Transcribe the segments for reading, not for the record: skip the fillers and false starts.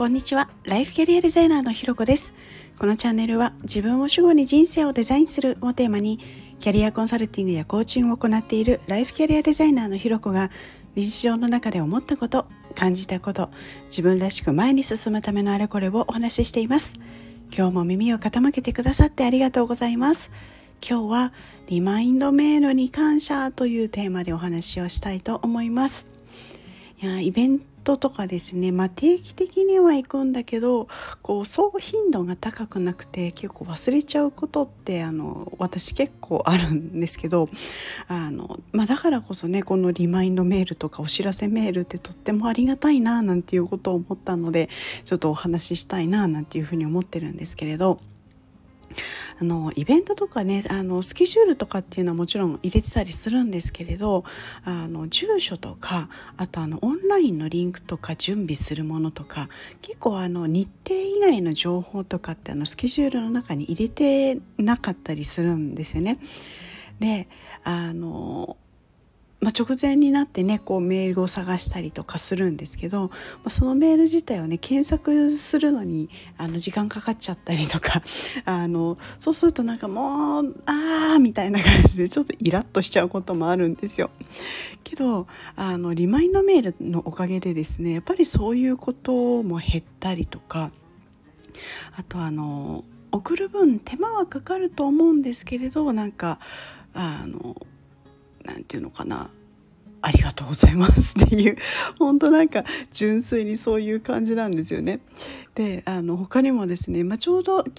こんにちは。ライフキャリアデザイナーのひろこです。このチャンネルは自分を主語に人生をデザインするをテーマにキャリアコンサルティングやコーチングを行っているライフキャリアデザイナーのひろこが日常の中で思ったこと、感じたこと、自分らしく前に進むためのあれこれをお話ししています。今日も耳を傾けてくださってありがとうございます。今日はリマインドメールに感謝というテーマでお話をしたいと思います。いや、イベントとかですね、定期的には行くんだけど、そう頻度が高くなくて結構忘れちゃうことって私結構あるんですけど、だからこそね、このリマインドメールとかお知らせメールってとってもありがたいななんていうことを思ったので、ちょっとお話ししたいななんていうふうに思ってるんですけれど、イベントとかね、スケジュールとかっていうのはもちろん入れてたりするんですけれど、住所とか、あとオンラインのリンクとか準備するものとか、結構日程以外の情報とかってスケジュールの中に入れてなかったりするんですよね。で、直前になってね、メールを探したりとかするんですけど、そのメール自体をね、検索するのに時間かかっちゃったりとか、そうするとなんかもうみたいな感じでちょっとイラッとしちゃうこともあるんですよ。けどリマインドメールのおかげでですね、やっぱりそういうことも減ったりとか、あと送る分手間はかかると思うんですけれど、なんていうのかな、ありがとうございますっていう、本当純粋にそういう感じなんですよね。で、他にもですね、ちょうど昨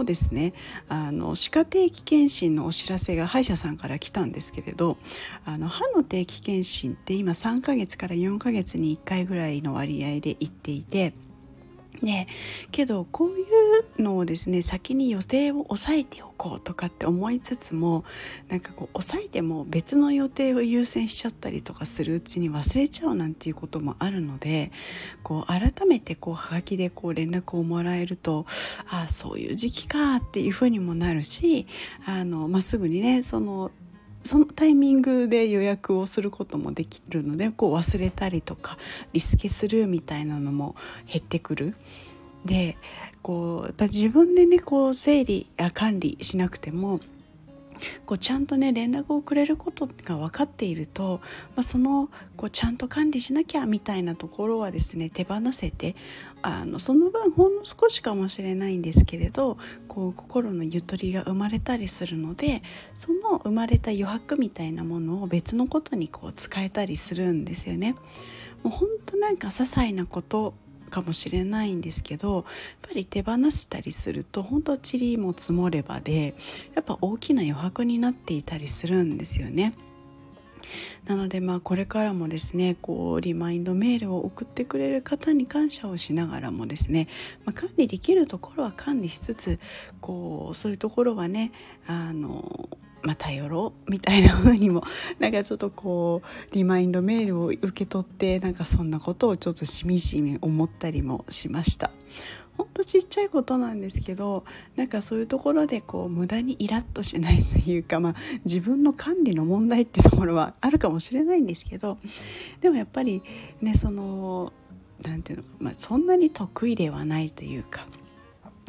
日ですね、歯科定期検診のお知らせが歯医者さんから来たんですけれど、歯の定期検診って今3ヶ月から4ヶ月に1回ぐらいの割合で行っていて、ね、けどこういうのをですね、先に予定を抑えておこうとかって思いつつも、抑えても別の予定を優先しちゃったりとかするうちに忘れちゃうなんていうこともあるので、改めてはがきで連絡をもらえると、そういう時期かっていうふうにもなるし、すぐにね、そのタイミングで予約をすることもできるので、忘れたりとかリスケするみたいなのも減ってくる。で、やっぱ自分でね、整理や管理しなくても、ちゃんとね、連絡をくれることが分かっていると、ちゃんと管理しなきゃみたいなところはですね、手放せて、その分ほんの少しかもしれないんですけれど、心のゆとりが生まれたりするので、その生まれた余白みたいなものを別のことに使えたりするんですよね。もうほんと些細なことかもしれないんですけど、やっぱり手放したりすると本当塵も積もればで、やっぱ大きな余白になっていたりするんですよね。なのでこれからもですね、リマインドメールを送ってくれる方に感謝をしながらもですね、管理できるところは管理しつつ、そういうところはね、頼ろうみたいな風にも、ちょっとリマインドメールを受け取って、そんなことをちょっとしみじみ思ったりもしました。ほんとちっちゃいことなんですけど、そういうところで無駄にイラッとしないというか、自分の管理の問題ってところはあるかもしれないんですけど、でもやっぱりね、そんなに得意ではないというか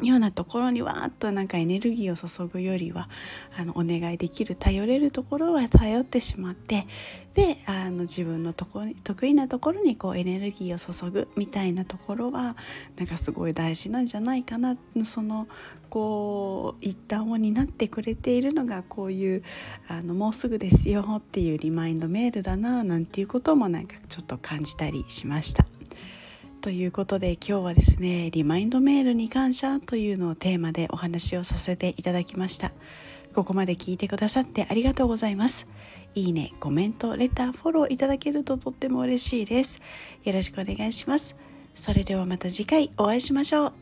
ようなところにわーっとエネルギーを注ぐよりは、お願いできる、頼れるところは頼ってしまって、で自分の得意なところにエネルギーを注ぐみたいなところはすごい大事なんじゃないかな。その一端を担ってくれているのがこういうもうすぐですよっていうリマインドメールだななんていうこともちょっと感じたりしました。ということで、今日はですね、リマインドメールに感謝というのをテーマでお話をさせていただきました。ここまで聞いてくださってありがとうございます。いいね、コメント、レター、フォローいただけるととっても嬉しいです。よろしくお願いします。それではまた次回お会いしましょう。